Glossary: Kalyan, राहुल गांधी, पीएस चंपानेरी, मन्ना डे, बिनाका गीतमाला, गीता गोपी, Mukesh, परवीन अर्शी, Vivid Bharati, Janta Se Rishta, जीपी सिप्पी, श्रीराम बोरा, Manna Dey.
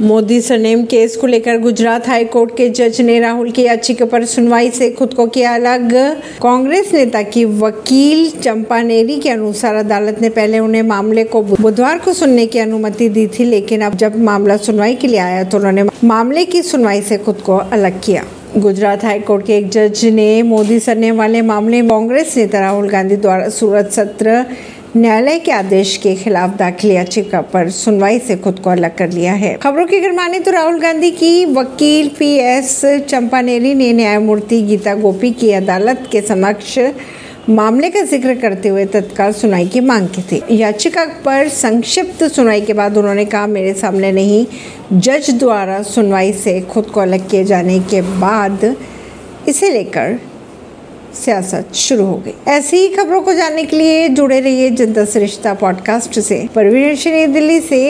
Modi surname case को लेकर Gujarat high court के जज ने राहुल की याचिका पर सुनवाई से खुद को किया अलग। कांग्रेस नेता की वकील चंपानेरी के अनुसार अदालत ने पहले उन्हें मामले को बुधवार को सुनने की अनुमति दी थी, लेकिन अब जब मामला सुनवाई के लिए आया तो उन्होंने मामले की सुनवाई से खुद को अलग किया। गुजरात हाई कोर्ट के एक जज ने मोदी सरनेम वाले मामले में कांग्रेस नेता राहुल गांधी द्वारा सूरत सत्र न्यायालय के आदेश के खिलाफ दाखिल याचिका पर सुनवाई से खुद को अलग कर लिया है। खबरों की अगर माने तो राहुल गांधी की वकील पीएस चंपानेरी ने न्यायमूर्ति गीता गोपी की अदालत के समक्ष मामले का जिक्र करते हुए तत्काल सुनवाई की मांग की थी। याचिका पर संक्षिप्त सुनवाई के बाद उन्होंने कहा, मेरे सामने नहीं, जज द्वारा सुनवाई से खुद को अलग किए जाने के बाद इसे लेकर सियासत शुरू हो गई। ऐसी ही खबरों को जानने के लिए जुड़े रहिए जनता से रिश्ता पॉडकास्ट से। परवीन अर्शी, दिल्ली से।